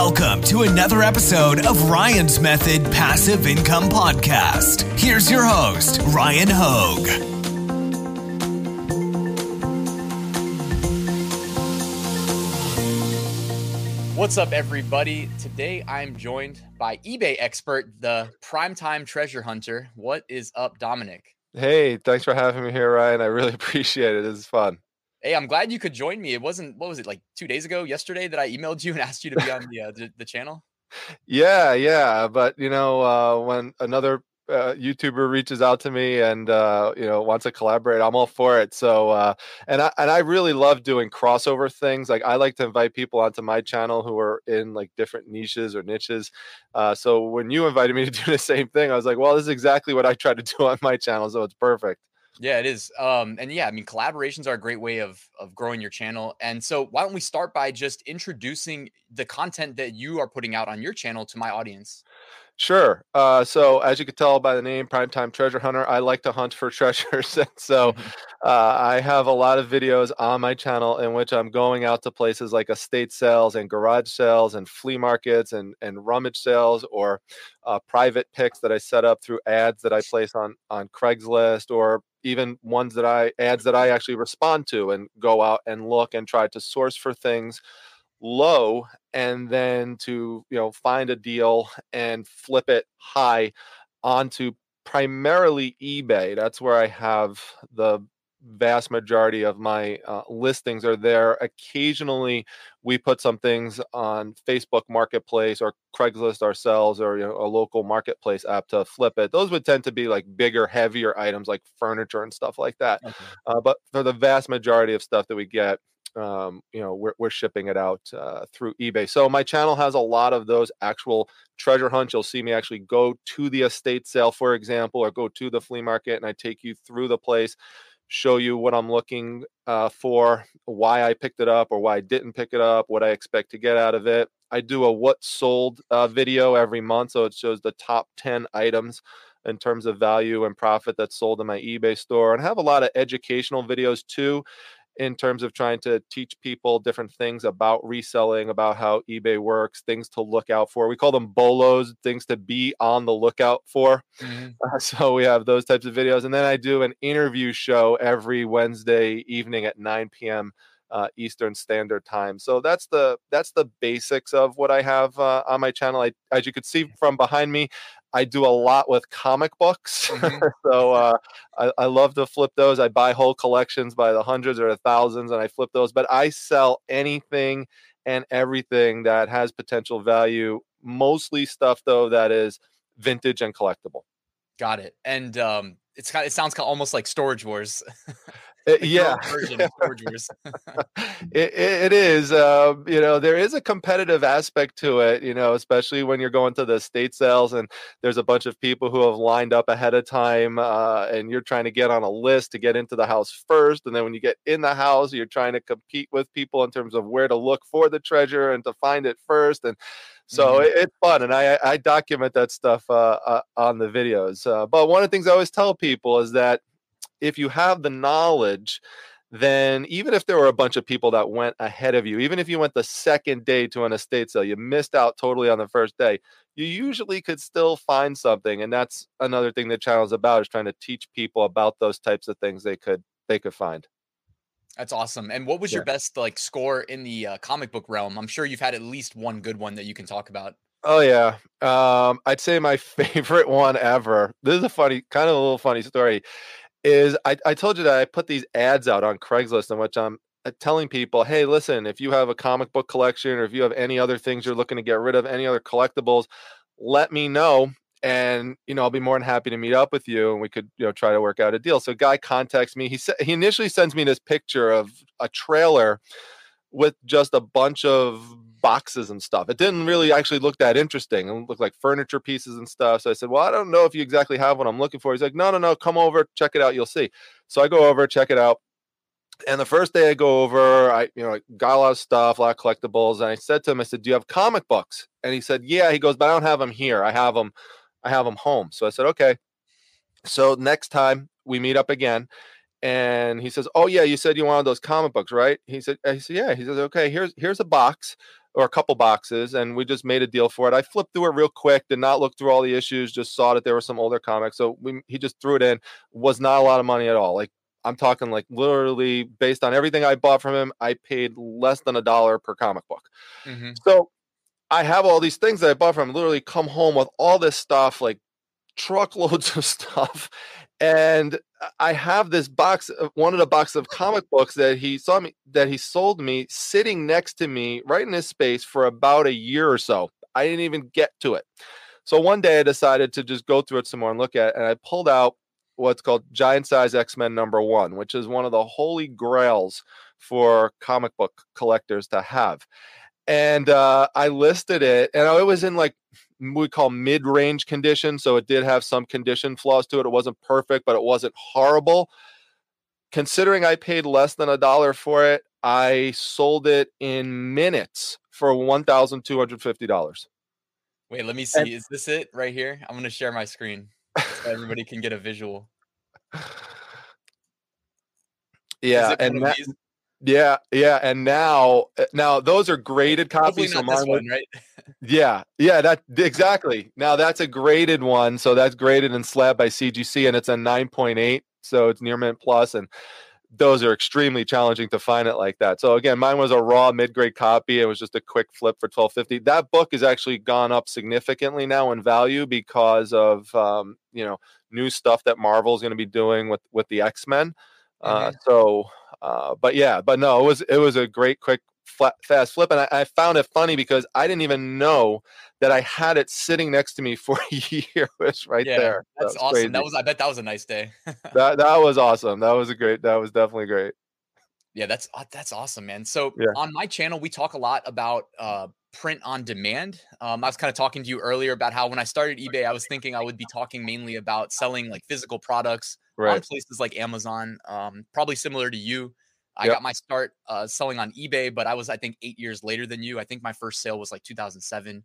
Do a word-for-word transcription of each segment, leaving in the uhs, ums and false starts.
Welcome to another episode of Ryan's Method Passive Income Podcast. Here's your host, Ryan Hogue. What's up, everybody? Today, I'm joined by eBay expert, the Primetime Treasure Hunter. What is up, Dominic? Hey, thanks for having me here, Ryan. I really appreciate it. This is fun. Hey, I'm glad you could join me. It wasn't, what was it, like two days ago, yesterday, that I emailed you and asked you to be on the uh, the, the channel? Yeah, yeah. But, you know, uh, when another uh, YouTuber reaches out to me and, uh, you know, wants to collaborate, I'm all for it. So, uh, and I, and I really love doing crossover things. Like, I like to invite people onto my channel who are in like different niches or niches. Uh, so when you invited me to do the same thing, I was like, well, this is exactly what I try to do on my channel. So it's perfect. Yeah, it is. Um, and yeah, I mean, collaborations are a great way of, of growing your channel. And so why don't we start by just introducing the content that you are putting out on your channel to my audience? Sure. Uh, so as you can tell by the name, Primetime Treasure Hunter, I like to hunt for treasures. So uh, I have a lot of videos on my channel in which I'm going out to places like estate sales and garage sales and flea markets and, and rummage sales or uh, private picks that I set up through ads that I place on, on Craigslist, or even ones that I ads that I actually respond to and go out and look and try to source for things low, and then to, you know, find a deal and flip it high onto primarily eBay. That's where I have the vast majority of my uh, listings are there. Occasionally, we put some things on Facebook Marketplace or Craigslist ourselves, or, you know, a local marketplace app to flip it. Those would tend to be like bigger, heavier items like furniture and stuff like that. Okay. Uh, but for the vast majority of stuff that we get, Um, you know, we're, we're shipping it out uh, through eBay. So my channel has a lot of those actual treasure hunts. You'll see me actually go to the estate sale, for example, or go to the flea market, and I take you through the place, show you what I'm looking uh, for, why I picked it up or why I didn't pick it up, what I expect to get out of it. I do a what sold uh, video every month. So it shows the top ten items in terms of value and profit that's sold in my eBay store. And I have a lot of educational videos too, in terms of trying to teach people different things about reselling, about how eBay works, things to look out for. We call them bolos, things to be on the lookout for. Mm-hmm. Uh, so we have those types of videos. And then I do an interview show every Wednesday evening at nine p.m. Uh, Eastern Standard Time. So that's the that's the basics of what I have uh, on my channel. I, as you could see from behind me, I do a lot with comic books. Mm-hmm. so uh, I, I love to flip those. I buy whole collections by the hundreds or the thousands, and I flip those. But I sell anything and everything that has potential value, mostly stuff, though, that is vintage and collectible. Got it. And um, it's kind of, it sounds kind of almost like Storage Wars. Like yeah, version of Storage Wars. it, it is. Uh, you know, there is a competitive aspect to it. You know, especially when you're going to the estate sales and there's a bunch of people who have lined up ahead of time, uh, and you're trying to get on a list to get into the house first. And then when you get in the house, you're trying to compete with people in terms of where to look for the treasure and to find it first. And so mm-hmm. it, it's fun, and I, I document that stuff uh, uh, on the videos. Uh, but one of the things I always tell people is that if you have the knowledge, then even if there were a bunch of people that went ahead of you, even if you went the second day to an estate sale, you missed out totally on the first day, you usually could still find something. And that's another thing the channel's about, is trying to teach people about those types of things they could they could find. That's awesome. And what was yeah. your best like score in the uh, comic book realm? I'm sure you've had at least one good one that you can talk about. Oh, yeah. Um, I'd say my favorite one ever. This is a funny, kind of a little funny story. Is I, I told you that I put these ads out on Craigslist in which I'm telling people, hey, listen, if you have a comic book collection or if you have any other things you're looking to get rid of, any other collectibles, let me know. And, you know, I'll be more than happy to meet up with you, and we could, you know, try to work out a deal. So a guy contacts me. He sa- he initially sends me this picture of a trailer with just a bunch of boxes and stuff. It didn't really actually look that interesting. It looked like furniture pieces and stuff. So I said, well, I don't know if you exactly have what I'm looking for. He's like, no, no, no, come over, check it out. You'll see. So I go over, check it out. And the first day I go over, I, you know, got a lot of stuff, a lot of collectibles. And I said to him, I said, do you have comic books? And he said, yeah. He goes, but I don't have them here. I have them. I have them home. So I said, okay. So next time we meet up again. And he says, oh yeah, you said you wanted those comic books, right? He said, I said, yeah. He says, okay, here's, here's a box. or a couple boxes, and we just made a deal for it. I flipped through it real quick, did not look through all the issues, just saw that there were some older comics. So we, he just threw it in. Was not a lot of money at all. Like, I'm talking like literally based on everything I bought from him, I paid less than a dollar per comic book. Mm-hmm. So I have all these things that I bought from him, literally come home with all this stuff, like truckloads of stuff. And I have this box, one of the boxes of comic books that he saw me, that he sold me, sitting next to me right in his space for about a year or so. I didn't even get to it. So one day I decided to just go through it some more and look at it. And I pulled out what's called Giant Size X-Men Number One, which is one of the holy grails for comic book collectors to have. And uh, I listed it, and it was in like we call mid-range condition. So it did have some condition flaws to it. It wasn't perfect, but it wasn't horrible. Considering I paid less than a dollar for it, I sold it in minutes for one thousand two hundred fifty dollars. Wait, let me see. And, is this it right here? I'm going to share my screen so everybody can get a visual. Yeah. And that, yeah. Yeah. And now, now those are graded copies. From Marvel, one, right? Yeah. Yeah. That exactly. Now that's a graded one. So that's graded and slabbed by C G C, and it's a nine point eight. So it's near mint plus, and those are extremely challenging to find it like that. So again, mine was a raw mid-grade copy. It was just a quick flip for twelve fifty. That book has actually gone up significantly now in value because of, um, you know, new stuff that Marvel's going to be doing with, with the X-Men. Uh, mm-hmm. So, uh, but yeah, but no, it was, it was a great, quick, flat, fast flip. And I, I found it funny because I didn't even know that I had it sitting next to me for a year. It's right yeah, there. That's that awesome. Crazy. That was, I bet that was a nice day. that that was awesome. That was a great, that was definitely great. Yeah. That's, that's awesome, man. So yeah. On my channel, we talk a lot about, uh, print on demand. Um, I was kind of talking to you earlier about how when I started eBay, I was thinking I would be talking mainly about selling like physical products right. on places like Amazon, um, probably similar to you. I yep. got my start uh, selling on eBay, but I was, I think, eight years later than you. I think my first sale was like two thousand seven.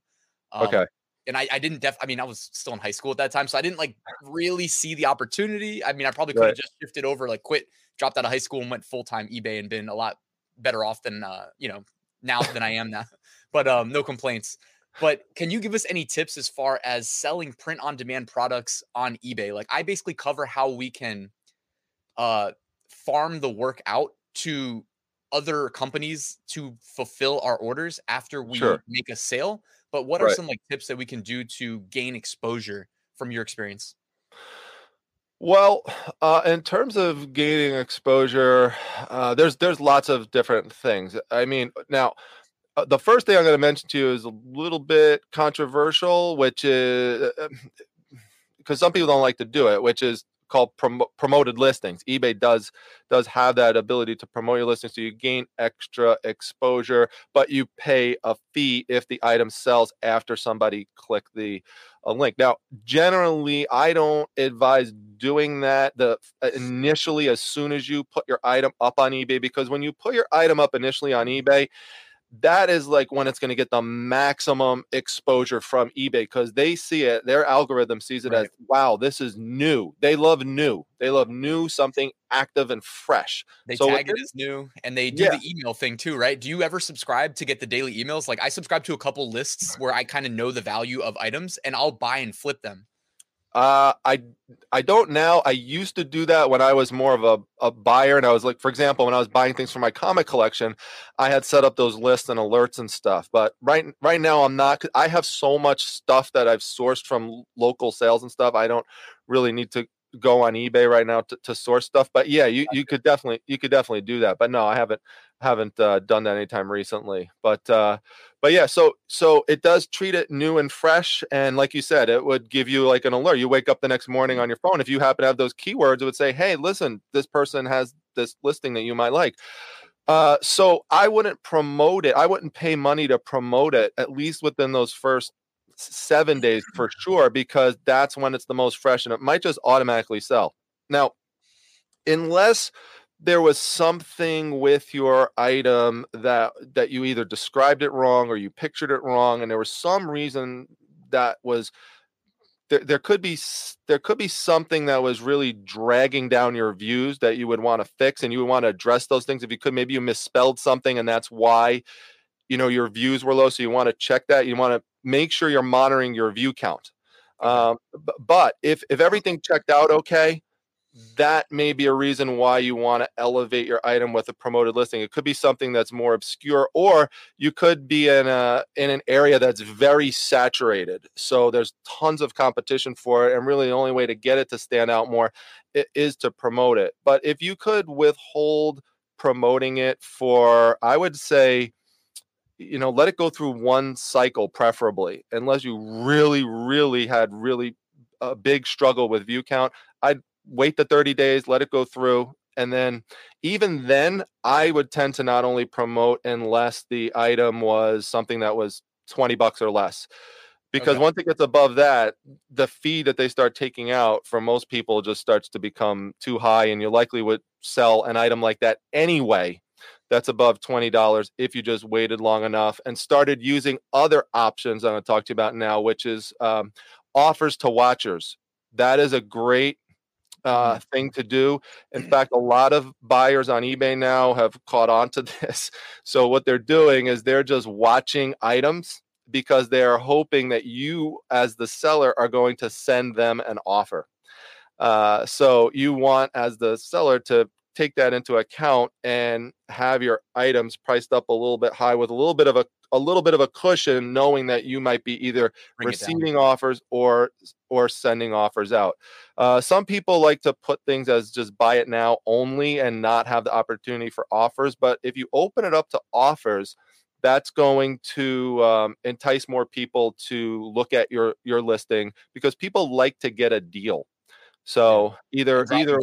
Um, okay. And I, I didn't def I mean, I was still in high school at that time, so I didn't like really see the opportunity. I mean, I probably could have right. just shifted over, like quit, dropped out of high school and went full-time eBay and been a lot better off than, uh, you know, now than I am now. But um, no complaints. But can you give us any tips as far as selling print-on-demand products on eBay? Like, I basically cover how we can uh, farm the work out to other companies to fulfill our orders after we sure. make a sale. But what are right. some like tips that we can do to gain exposure from your experience? Well, uh, in terms of gaining exposure, uh, there's there's lots of different things. I mean, now... Uh, the first thing I'm going to mention to you is a little bit controversial, which is because uh, some people don't like to do it, which is called prom- promoted listings. eBay does does have that ability to promote your listings, so you gain extra exposure, but you pay a fee if the item sells after somebody clicked the uh, link. Now, generally, I don't advise doing that the uh, initially as soon as you put your item up on eBay, because when you put your item up initially on eBay, that is like when it's going to get the maximum exposure from eBay, because they see it, their algorithm sees it right. as, wow, this is new. They love new. They love new, something active and fresh. They so tag it as new, and they do yeah. the email thing too, right? Do you ever subscribe to get the daily emails? Like I subscribe to a couple lists where I kind of know the value of items, and I'll buy and flip them. Uh, I, I don't now. I used to do that when I was more of a, a buyer, and I was like, for example, when I was buying things for my comic collection, I had set up those lists and alerts and stuff. But right, right now I'm not, I have so much stuff that I've sourced from local sales and stuff. I don't really need to go on eBay right now to, to source stuff, but yeah, you, you could definitely, you could definitely do that, but no, I haven't, haven't uh, done that anytime recently, but, uh, but yeah, so, so it does treat it new and fresh. And like you said, it would give you like an alert. You wake up the next morning on your phone. If you happen to have those keywords, it would say, hey, listen, this person has this listing that you might like. Uh, so I wouldn't promote it. I wouldn't pay money to promote it, at least within those first seven days for sure, because that's when it's the most fresh and it might just automatically sell. Now, unless there was something with your item that, that you either described it wrong or you pictured it wrong, and there was some reason that was there, there could be, there could be something that was really dragging down your views that you would want to fix, and you would want to address those things. If you could, maybe you misspelled something, and that's why you know, your views were low. So you want to check that. You want to make sure you're monitoring your view count. Um, but if, if everything checked out okay, that may be a reason why you want to elevate your item with a promoted listing. It could be something that's more obscure, or you could be in a, in an area that's very saturated. So there's tons of competition for it. And really the only way to get it to stand out more is to promote it. But if you could withhold promoting it for, I would say, you know, let it go through one cycle, preferably, unless you really, really had really a big struggle with view count. I'd wait the thirty days, let it go through. And then even then I would tend to not only promote unless the item was something that was twenty bucks or less, because okay. once it gets above that, the fee that they start taking out for most people just starts to become too high. And you likely would sell an item like that anyway, that's above twenty dollars, if you just waited long enough and started using other options I'm going to talk to you about now, which is um, offers to watchers. That is a great Uh, thing to do. In fact, a lot of buyers on eBay now have caught on to this. So what they're doing is they're just watching items because they are hoping that you as the seller are going to send them an offer. Uh, so you want as the seller to take that into account and have your items priced up a little bit high with a little bit of a a little bit of a cushion, knowing that you might be either receiving offers or or sending offers out. Uh, some people like to put things as just buy it now only and not have the opportunity for offers. But if you open it up to offers, that's going to um, entice more people to look at your your listing, because people like to get a deal. So yeah. either it's either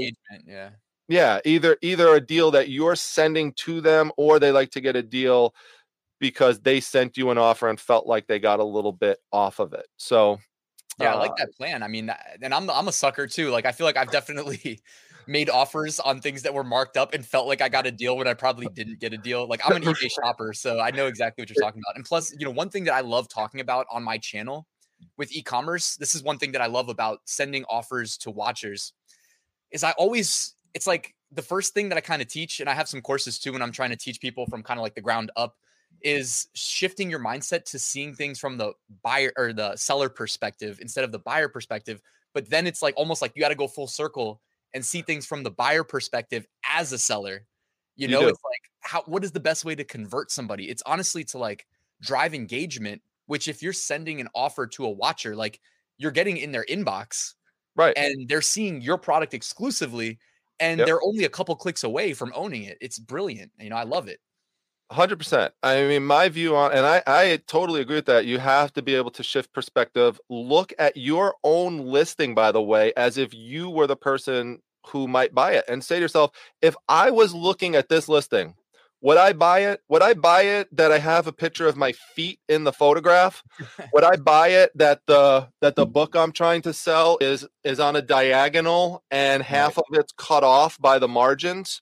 yeah. Yeah, either either a deal that you're sending to them, or they like to get a deal because they sent you an offer and felt like they got a little bit off of it. So yeah, uh, I like that plan. I mean, and I'm I'm a sucker too. Like, I feel like I've definitely made offers on things that were marked up and felt like I got a deal when I probably didn't get a deal. Like, I'm an eBay shopper, so I know exactly what you're talking about. And plus, you know, one thing that I love talking about on my channel with e-commerce, this is one thing that I love about sending offers to watchers, is I always, it's like the first thing that I kind of teach, and I have some courses too when I'm trying to teach people from kind of like the ground up, is shifting your mindset to seeing things from the buyer or the seller perspective instead of the buyer perspective. But then it's like almost like you got to go full circle and see things from the buyer perspective as a seller. You, you know, do. It's like, how, what is the best way to convert somebody? It's honestly to like drive engagement, which if you're sending an offer to a watcher, like you're getting in their inbox, right? And they're seeing your product exclusively, and yep. they're only a couple clicks away from owning it. It's brilliant. You know, I love it. one hundred percent. I mean, my view on, and I, I totally agree with that. You have to be able to shift perspective. Look at your own listing, by the way, as if you were the person who might buy it, and say to yourself, if I was looking at this listing, would I buy it? Would I buy it that I have a picture of my feet in the photograph? Would I buy it that the that the book I'm trying to sell is is on a diagonal and half of it's cut off by the margins?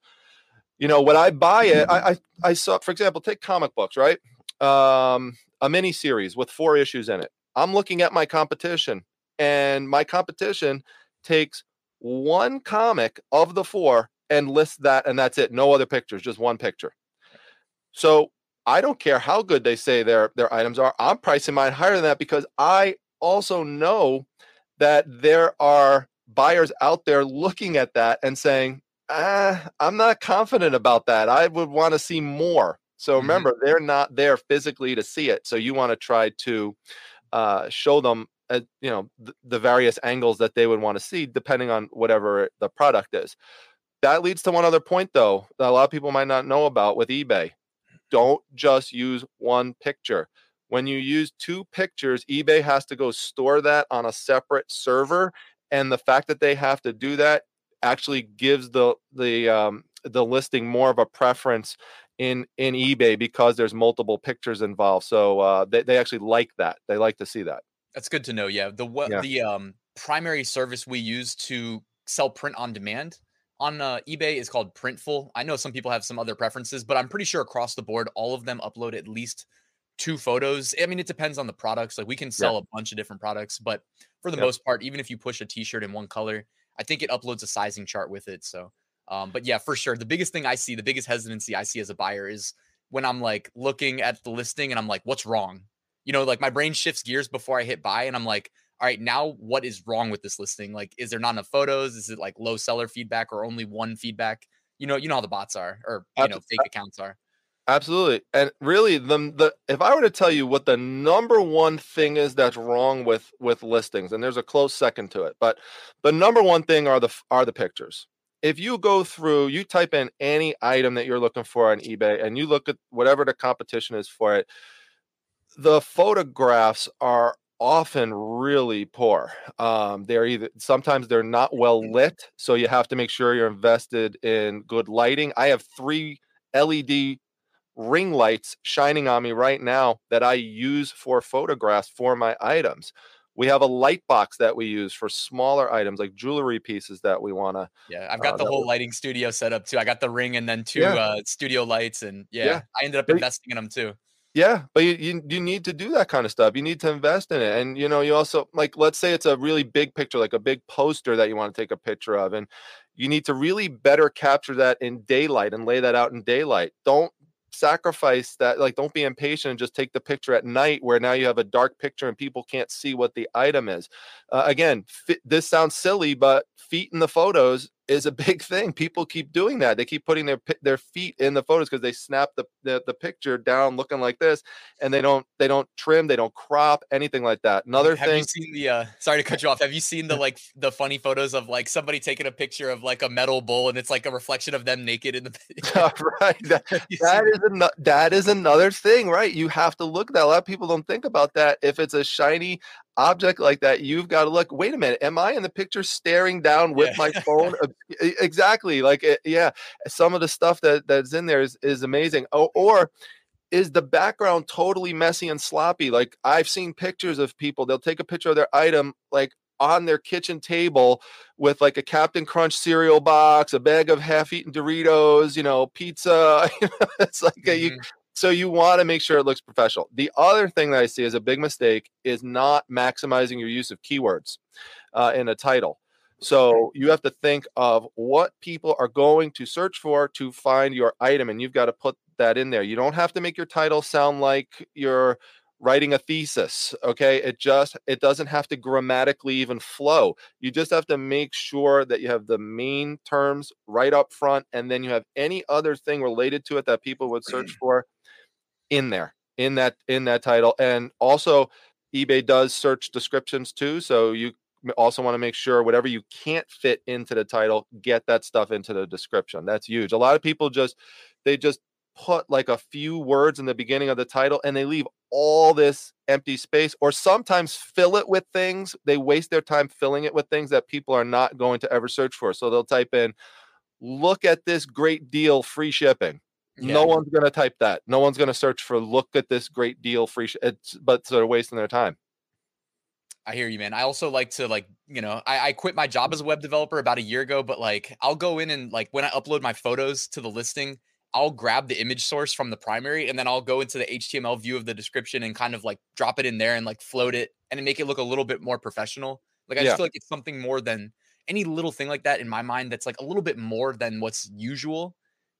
You know, would I buy it? I I, I saw, for example, take comic books, right? Um, a mini series with four issues in it. I'm looking at my competition, and my competition takes one comic of the four and lists that, and that's it. No other pictures, just one picture. So I don't care how good they say their, their items are. I'm pricing mine higher than that because I also know that there are buyers out there looking at that and saying, ah, I'm not confident about that. I would want to see more. So remember, mm-hmm. they're not there physically to see it. So you want to try to uh, show them, uh, you know, th- the various angles that they would want to see depending on whatever the product is. That leads to one other point, though, that a lot of people might not know about with eBay. Don't just use one picture. When you use two pictures, eBay has to go store that on a separate server. And the fact that they have to do that actually gives the the um, the listing more of a preference in, in eBay because there's multiple pictures involved. So uh, they, they actually like that. They like to see that. That's good to know. Yeah. The what yeah. the um, primary service we use to sell print on demand on uh, eBay is called Printful. I know some people have some other preferences, but I'm pretty sure across the board, all of them upload at least two photos. I mean, it depends on the products. Like we can sell yeah. a bunch of different products, but for the yeah. most part, even if you push a t-shirt in one color, I think it uploads a sizing chart with it. So, um, but yeah, for sure. The biggest thing I see, the biggest hesitancy I see as a buyer is when I'm like looking at the listing and I'm like, what's wrong? You know, like my brain shifts gears before I hit buy and I'm like, all right, now what is wrong with this listing? Like, is there not enough photos? Is it like low seller feedback or only one feedback? You know, you know how the bots are, or, you know, fake accounts are. Absolutely. And really, the, the if I were to tell you what the number one thing is that's wrong with with listings, and there's a close second to it, but the number one thing are the are the pictures. If you go through, you type in any item that you're looking for on eBay and you look at whatever the competition is for it, the photographs are often really poor. Um, they're either sometimes they're not well lit, so you have to make sure you're invested in good lighting. I have three L E D ring lights shining on me right now that I use for photographs for my items. We have a light box that we use for smaller items like jewelry pieces that we want to. Yeah, I've got uh, the whole lighting studio set up too. I got the ring and then two yeah. uh, studio lights, and yeah, yeah, I ended up investing in them too. Yeah, but you, you you need to do that kind of stuff. You need to invest in it. And, you know, you also, like, let's say it's a really big picture, like a big poster that you want to take a picture of. And you need to really better capture that in daylight and lay that out in daylight. Don't sacrifice that. Like, don't be impatient and just take the picture at night where now you have a dark picture and people can't see what the item is. Uh, again, fit, this sounds silly, but feet in the photos is a big thing. People keep doing that. They keep putting their their feet in the photos because they snap the, the the picture down looking like this, and they don't they don't trim, they don't crop, anything like that. Another have thing. Have you seen the? Uh, sorry to cut you off. Have you seen the like the funny photos of like somebody taking a picture of like a metal bull and it's like a reflection of them naked in the? Right. That, that is another. That is another thing, right? You have to look at that. A lot of people don't think about that. If it's a shiny object like that, you've got to look, wait a minute, am I in the picture staring down with yeah. my phone? Exactly. Like, it, yeah, some of the stuff that that's in there is, is amazing. Oh, or is the background totally messy and sloppy? Like, I've seen pictures of people, they'll take a picture of their item, like on their kitchen table with like a Captain Crunch cereal box, a bag of half-eaten Doritos, you know, pizza. It's like, mm-hmm. a, you So you want to make sure it looks professional. The other thing that I see as a big mistake is not maximizing your use of keywords uh, in a title. So you have to think of what people are going to search for to find your item, and you've got to put that in there. You don't have to make your title sound like you're writing a thesis, okay? It just, it doesn't have to grammatically even flow. You just have to make sure that you have the main terms right up front, and then you have any other thing related to it that people would search for in there, in that, in that title. And also eBay does search descriptions too. So you also want to make sure whatever you can't fit into the title, get that stuff into the description. That's huge. A lot of people just, they just put like a few words in the beginning of the title and they leave all this empty space, or sometimes fill it with things. They waste their time filling it with things that people are not going to ever search for. So they'll type in, look at this great deal, free shipping. Yeah. No one's going to type that. No one's going to search for look at this great deal free. Sh it's, but so they're wasting their time. I hear you, man. I also like to like, you know, I, I quit my job as a web developer about a year ago, but like, I'll go in and like when I upload my photos to the listing, I'll grab the image source from the primary and then I'll go into the H T M L view of the description and kind of like drop it in there and like float it and make it look a little bit more professional. Like I yeah. just feel like it's something more than any little thing like that in my mind. That's like a little bit more than what's usual.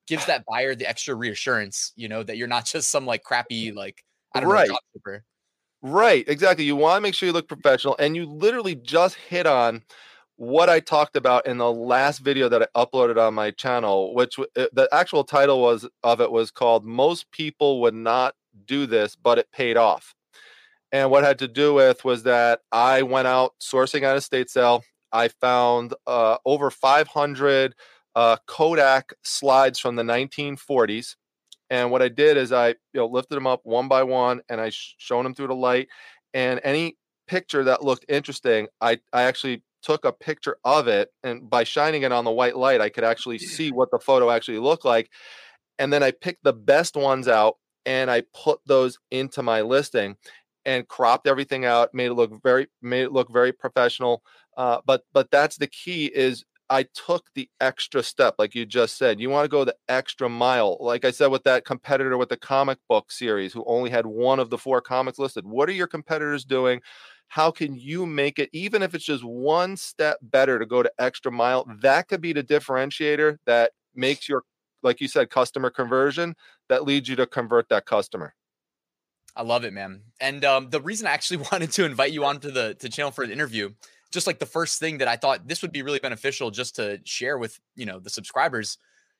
Gives that buyer the extra reassurance, you know, that you're not just some like crappy, like, I don't right. know, dropshipper. Right. Exactly. You want to make sure you look professional, and you literally just hit on what I talked about in the last video that I uploaded on my channel, which the actual title was of it was called Most People Would Not Do This, But It Paid Off. And what I had to do with was that I went out sourcing at a estate sale. I found uh, over five hundred Uh, Kodak slides from the nineteen forties. And what I did is I you know, lifted them up one by one and I sh shone them through the light. And any picture that looked interesting, I, I actually took a picture of it. And by shining it on the white light, I could actually see what the photo actually looked like. And then I picked the best ones out and I put those into my listing and cropped everything out, made it look very, made it look very professional. Uh, but, but that's the key is, I took the extra step, like you just said. You want to go the extra mile. Like I said, with that competitor with the comic book series who only had one of the four comics listed. What are your competitors doing? How can you make it, even if it's just one step better, to go to extra mile? That could be the differentiator that makes your like you said, customer conversion that leads you to convert that customer. I love it, man. And um, the reason I actually wanted to invite you onto the to channel for an interview, just like the first thing that I thought this would be really beneficial just to share with, you know, the subscribers,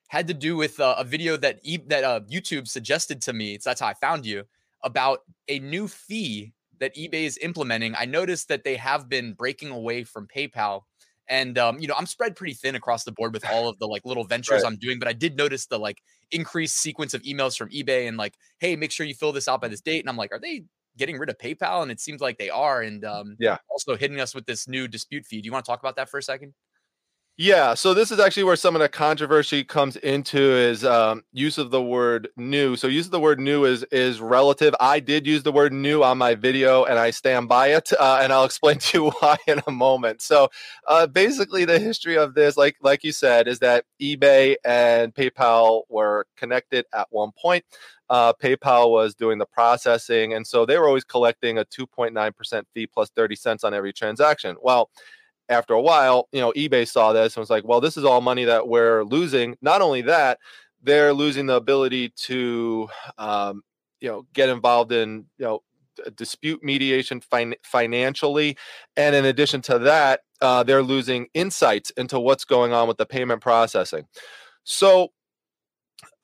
had to do with uh, a video that e- that uh, YouTube suggested to me. It's, that's how I found you, about a new fee that eBay is implementing. I noticed that they have been breaking away from PayPal. And, um, you know, I'm spread pretty thin across the board with all of the like little ventures right. I'm doing, but I did notice the like increased sequence of emails from eBay and like, hey, make sure you fill this out by this date. And I'm like, are they getting rid of PayPal? And it seems like they are. And um, yeah, also hitting us with this new dispute fee. Do you want to talk about that for a second? Yeah. So this is actually where some of the controversy comes into is um, use of the word new. So use of the word new is is relative. I did use the word new on my video and I stand by it. Uh, and I'll explain to you why in a moment. So uh, basically the history of this, like like you said, is that eBay and PayPal were connected at one point. Uh, PayPal was doing the processing. And so they were always collecting a two point nine percent fee plus thirty cents on every transaction. Well, after a while, you know, eBay saw this and was like, well, this is all money that we're losing. Not only that, they're losing the ability to, um, you know, get involved in, you know, dispute mediation fin- financially. And in addition to that, uh, they're losing insights into what's going on with the payment processing. So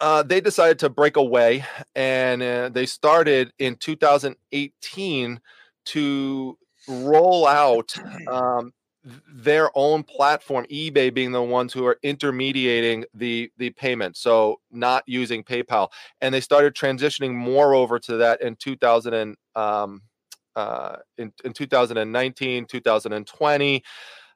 uh, they decided to break away, and uh, they started in two thousand eighteen to roll out um, their own platform, eBay being the ones who are intermediating the the payment, so not using PayPal. And they started transitioning more over to that in two thousand and um, uh, in, in two thousand nineteen, two thousand twenty.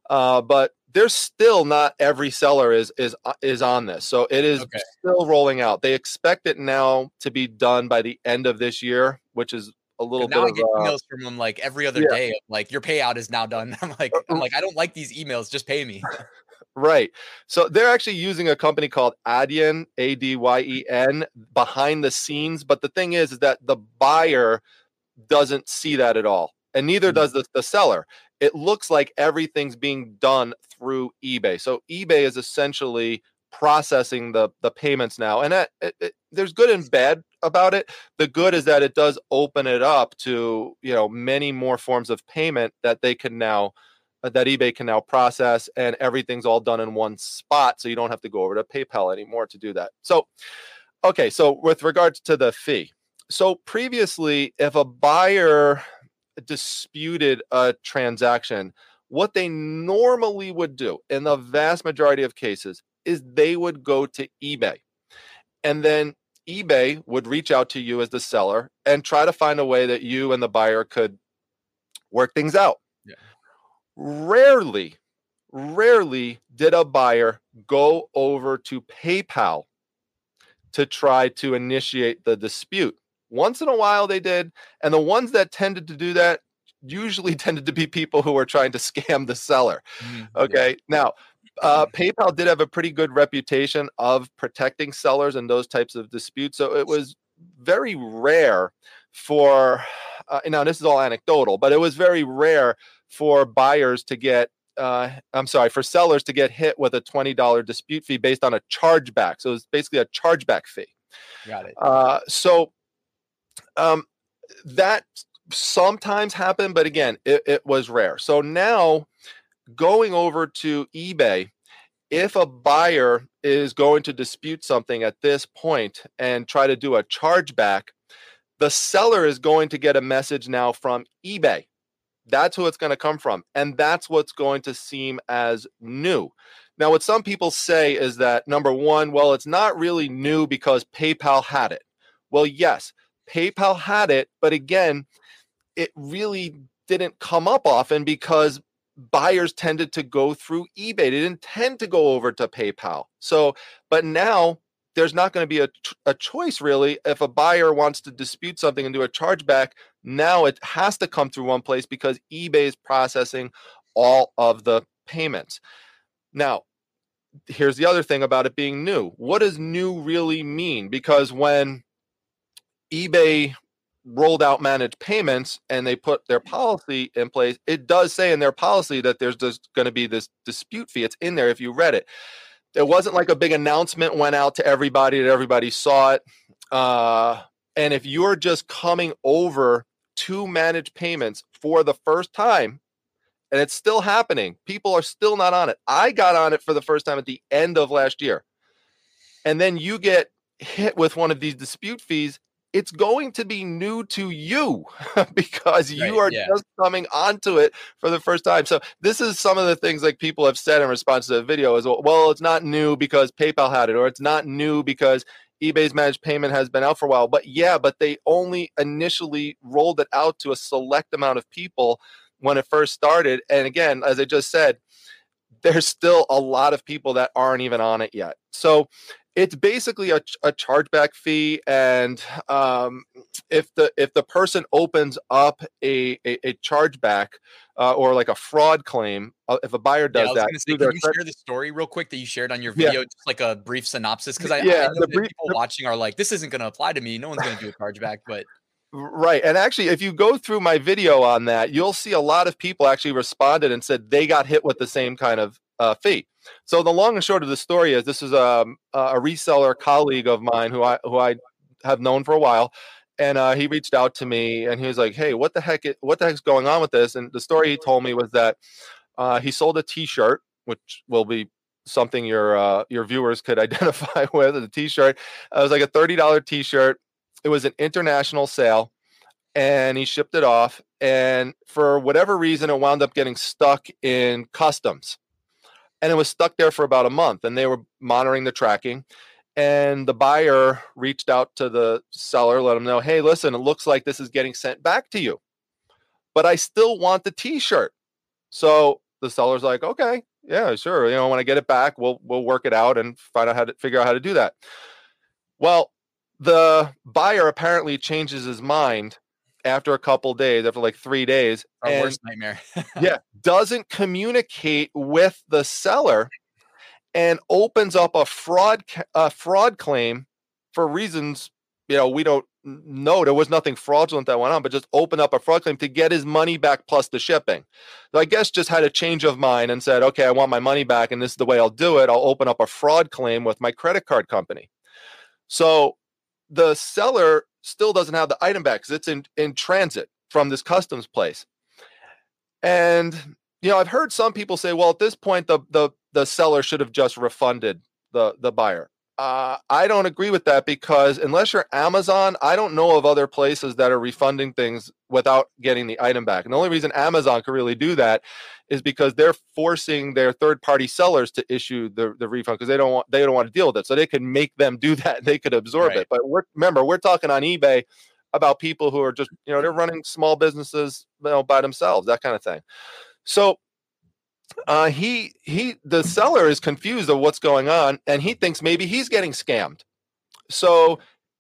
Uh, but there's still not every seller is is is on this, so it is okay. still rolling out. They expect it now to be done by the end of this year, which is a little now bit. Now I get of, emails from them like every other yeah. day. Like your payout is now done. I'm like, I'm like, I don't like these emails. Just pay me. Right. So they're actually using a company called Adyen, A D Y E N, behind the scenes. But the thing is, is that the buyer doesn't see that at all, and neither mm-hmm. does the, the seller. It looks like everything's being done through eBay. So eBay is essentially processing the the payments now, and that, it, it, there's good and bad about it. The good is that it does open it up to, you know, many more forms of payment that they can now uh, that eBay can now process, and everything's all done in one spot, so you don't have to go over to PayPal anymore to do that. So okay, so with regards to the fee, so previously if a buyer disputed a transaction, what they normally would do in the vast majority of cases is they would go to eBay, and then eBay would reach out to you as the seller and try to find a way that you and the buyer could work things out. Yeah. Rarely, rarely did a buyer go over to PayPal to try to initiate the dispute. Once in a while they did, and the ones that tended to do that usually tended to be people who were trying to scam the seller. Mm, okay, yeah. Now uh, PayPal did have a pretty good reputation of protecting sellers in those types of disputes, so it was very rare for. Uh, now this is all anecdotal, but it was very rare for buyers to get. Uh, I'm sorry, for sellers to get hit with a twenty dollars dispute fee based on a chargeback. So it's basically a chargeback fee. Got it. Uh, so. Um, that sometimes happened, but again, it, it was rare. So now going over to eBay, if a buyer is going to dispute something at this point and try to do a chargeback, the seller is going to get a message now from eBay. That's who it's going to come from. And that's what's going to seem as new. Now, what some people say is that, number one, well, it's not really new because PayPal had it. Well, yes. PayPal had it, but again, it really didn't come up often because buyers tended to go through eBay. They didn't tend to go over to PayPal. So, but now there's not going to be a, a choice really. If a buyer wants to dispute something and do a chargeback, now it has to come through one place because eBay is processing all of the payments. Now, here's the other thing about it being new. What does new really mean? Because when eBay rolled out managed payments and they put their policy in place, it does say in their policy that there's just going to be this dispute fee. It's in there if you read it. There wasn't like a big announcement went out to everybody that everybody saw it. Uh, and if you're just coming over to manage payments for the first time, and it's still happening, people are still not on it. I got on it for the first time at the end of last year. And then you get hit with one of these dispute fees, it's going to be new to you because you right, are yeah. just coming onto it for the first time. So this is some of the things like people have said in response to the video is, well, it's not new because PayPal had it, or it's not new because eBay's managed payment has been out for a while. But yeah, but they only initially rolled it out to a select amount of people when it first started. And again, as I just said, there's still a lot of people that aren't even on it yet. So it's basically a, a chargeback fee, and um, if the if the person opens up a a, a chargeback uh, or like a fraud claim, uh, if a buyer does yeah, I was that, gonna say, can you card- share the story real quick that you shared on your video, yeah. just like a brief synopsis, because I, yeah, I know the brief, people the- watching are like, this isn't going to apply to me. No one's going to do a chargeback, but. Right. And actually, if you go through my video on that, you'll see a lot of people actually responded and said they got hit with the same kind of uh, fee. So the long and short of the story is this is a, a reseller colleague of mine who I who I have known for a while. And uh, he reached out to me and he was like, hey, what the heck? Is, what the heck's going on with this? And the story he told me was that uh, he sold a T-shirt, which will be something your uh, your viewers could identify with. The T-shirt, it was like a thirty dollars T-shirt. It was an international sale, and he shipped it off. And for whatever reason, it wound up getting stuck in customs. And it was stuck there for about a month, and they were monitoring the tracking. And the buyer reached out to the seller, let him know, hey, listen, it looks like this is getting sent back to you, but I still want the T-shirt. So the seller's like, okay, yeah, sure. You know, when I get it back, we'll we'll work it out and find out how to figure out how to do that. Well, the buyer apparently changes his mind after a couple days, after like three days. Our and, worst nightmare. yeah, doesn't communicate with the seller and opens up a fraud a fraud claim for reasons, you know, we don't know. There was nothing fraudulent that went on, but just opened up a fraud claim to get his money back plus the shipping. So I guess just had a change of mind and said, okay, I want my money back, and this is the way I'll do it. I'll open up a fraud claim with my credit card company. So the seller still doesn't have the item back because it's in, in transit from this customs place. And, you know, I've heard some people say, well, at this point, the the, the seller should have just refunded the, the buyer. Uh, I don't agree with that because unless you're Amazon, I don't know of other places that are refunding things without getting the item back. And the only reason Amazon could really do that is because they're forcing their third-party sellers to issue the, the refund because they don't want they don't want to deal with it. So they could make them do that. They could absorb right. it. But we're, remember, we're talking on eBay about people who are just, you know, they're running small businesses, you know, by themselves, that kind of thing. So Uh, he he the seller is confused of what's going on, and he thinks maybe he's getting scammed. So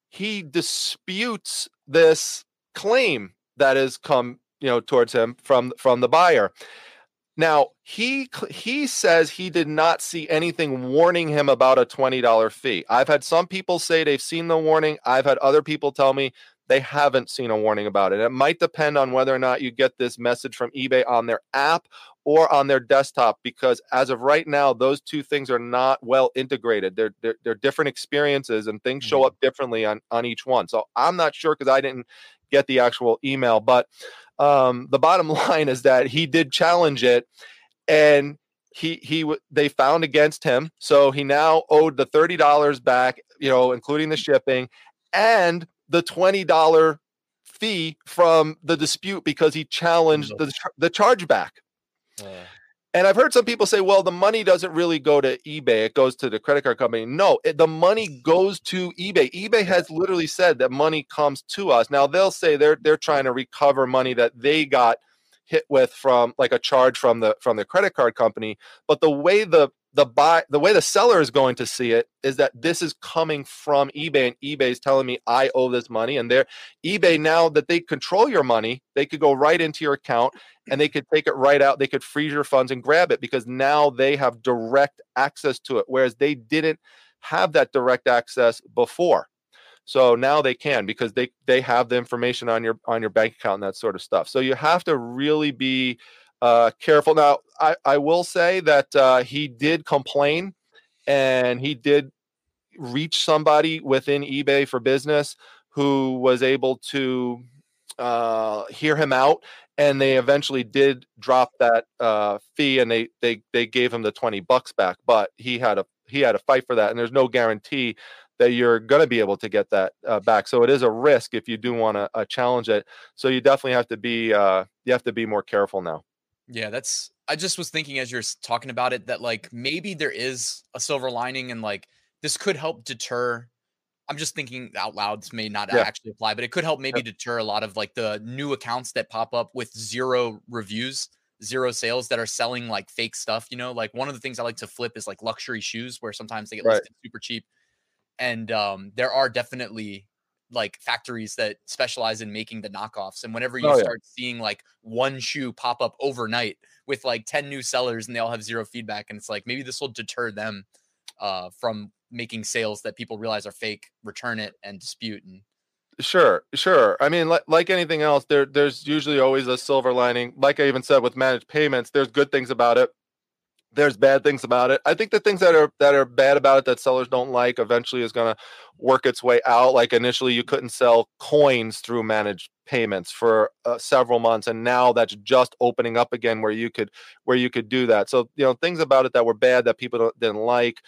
he disputes this claim that has come, you know, towards him from from the buyer. Now he he says he did not see anything warning him about a twenty dollars fee. I've had some people say they've seen the warning. I've had other people tell me they haven't seen a warning about it. It might depend on whether or not you get this message from eBay on their app or on their desktop, because as of right now, those two things are not well integrated. They're they're, they're different experiences, and things show up differently on, on each one. So I'm not sure because I didn't get the actual email. But um, the bottom line is that he did challenge it, and he he they found against him. So he now owed the thirty dollars back, you know, including the shipping, and the twenty dollars fee from the dispute because he challenged the, the chargeback. Uh, and I've heard some people say, well, the money doesn't really go to eBay. It goes to the credit card company. No, it, the money goes to eBay. eBay has literally said that money comes to us. Now, they'll say they're they're trying to recover money that they got hit with from like a charge from the from the credit card company. But the way the The buy the way the seller is going to see it is that this is coming from eBay, and eBay is telling me I owe this money. And they're eBay, now that they control your money, they could go right into your account and they could take it right out. They could freeze your funds and grab it because now they have direct access to it, whereas they didn't have that direct access before. So now they can because they they have the information on your on your bank account and that sort of stuff. So you have to really be Uh, careful. Now, I, I will say that uh, he did complain, And he did reach somebody within eBay for Business who was able to uh, hear him out. And they eventually did drop that uh, fee, and they, they, they gave him the twenty bucks back, but he had a, he had a fight for that. And there's no guarantee that you're going to be able to get that uh, back. So it is a risk if you do want to uh, challenge it. So you definitely have to be, uh, you have to be more careful now. Yeah. That's, I just was thinking as you're talking about it, that like, maybe there is a silver lining, and like, this could help deter. I'm just thinking out loud. This may not yeah. actually apply, but it could help maybe yeah. deter a lot of like the new accounts that pop up with zero reviews, zero sales, that are selling like fake stuff. You know, like one of the things I like to flip is like luxury shoes, where sometimes they get right. listed super cheap. And um, there are definitely like factories that specialize in making the knockoffs. And whenever you oh, start yeah. seeing like one shoe pop up overnight with like ten new sellers and they all have zero feedback, and it's like, maybe this will deter them uh, from making sales that people realize are fake, return it, and dispute. And sure, sure. I mean, like, like anything else, there there's usually always a silver lining. Like I even said with managed payments, there's good things about it. There's bad things about it. I think the things that are that are bad about it that sellers don't like eventually is going to work its way out. Like initially you couldn't sell coins through managed payments for uh, several months. And now that's just opening up again where you could where you could do that. So, you know, things about it that were bad that people don't, didn't like,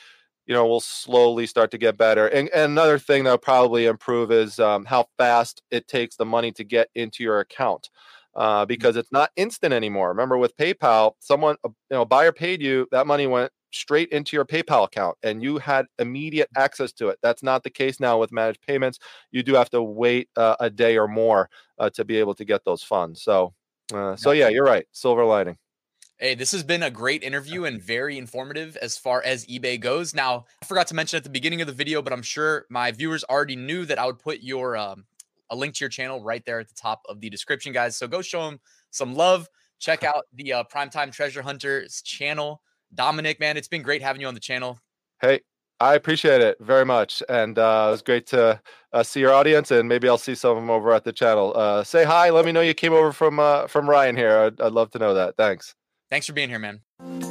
you know, will slowly start to get better. And, and another thing that'll probably improve is um, how fast it takes the money to get into your account. Uh, because it's not instant anymore. Remember with PayPal, someone, you know, a buyer paid you, that money went straight into your PayPal account and you had immediate access to it. That's not the case now with managed payments. You do have to wait uh, a day or more uh, to be able to get those funds. So, uh, so yeah, you're right. Silver lining. Hey, this has been a great interview and very informative as far as eBay goes. Now, I forgot to mention at the beginning of the video, but I'm sure my viewers already knew that I would put your, um, a link to your channel right there at the top of the description, guys. So go show him some love. Check out the uh, Primetime Treasure Hunter's channel. Dominic, man, it's been great having you on the channel. Hey, I appreciate it very much. And uh, it was great to uh, see your audience, and maybe I'll see some of them over at the channel. Uh, say hi. Let me know you came over from, uh, from Ryan here. I'd, I'd love to know that. Thanks. Thanks for being here, man.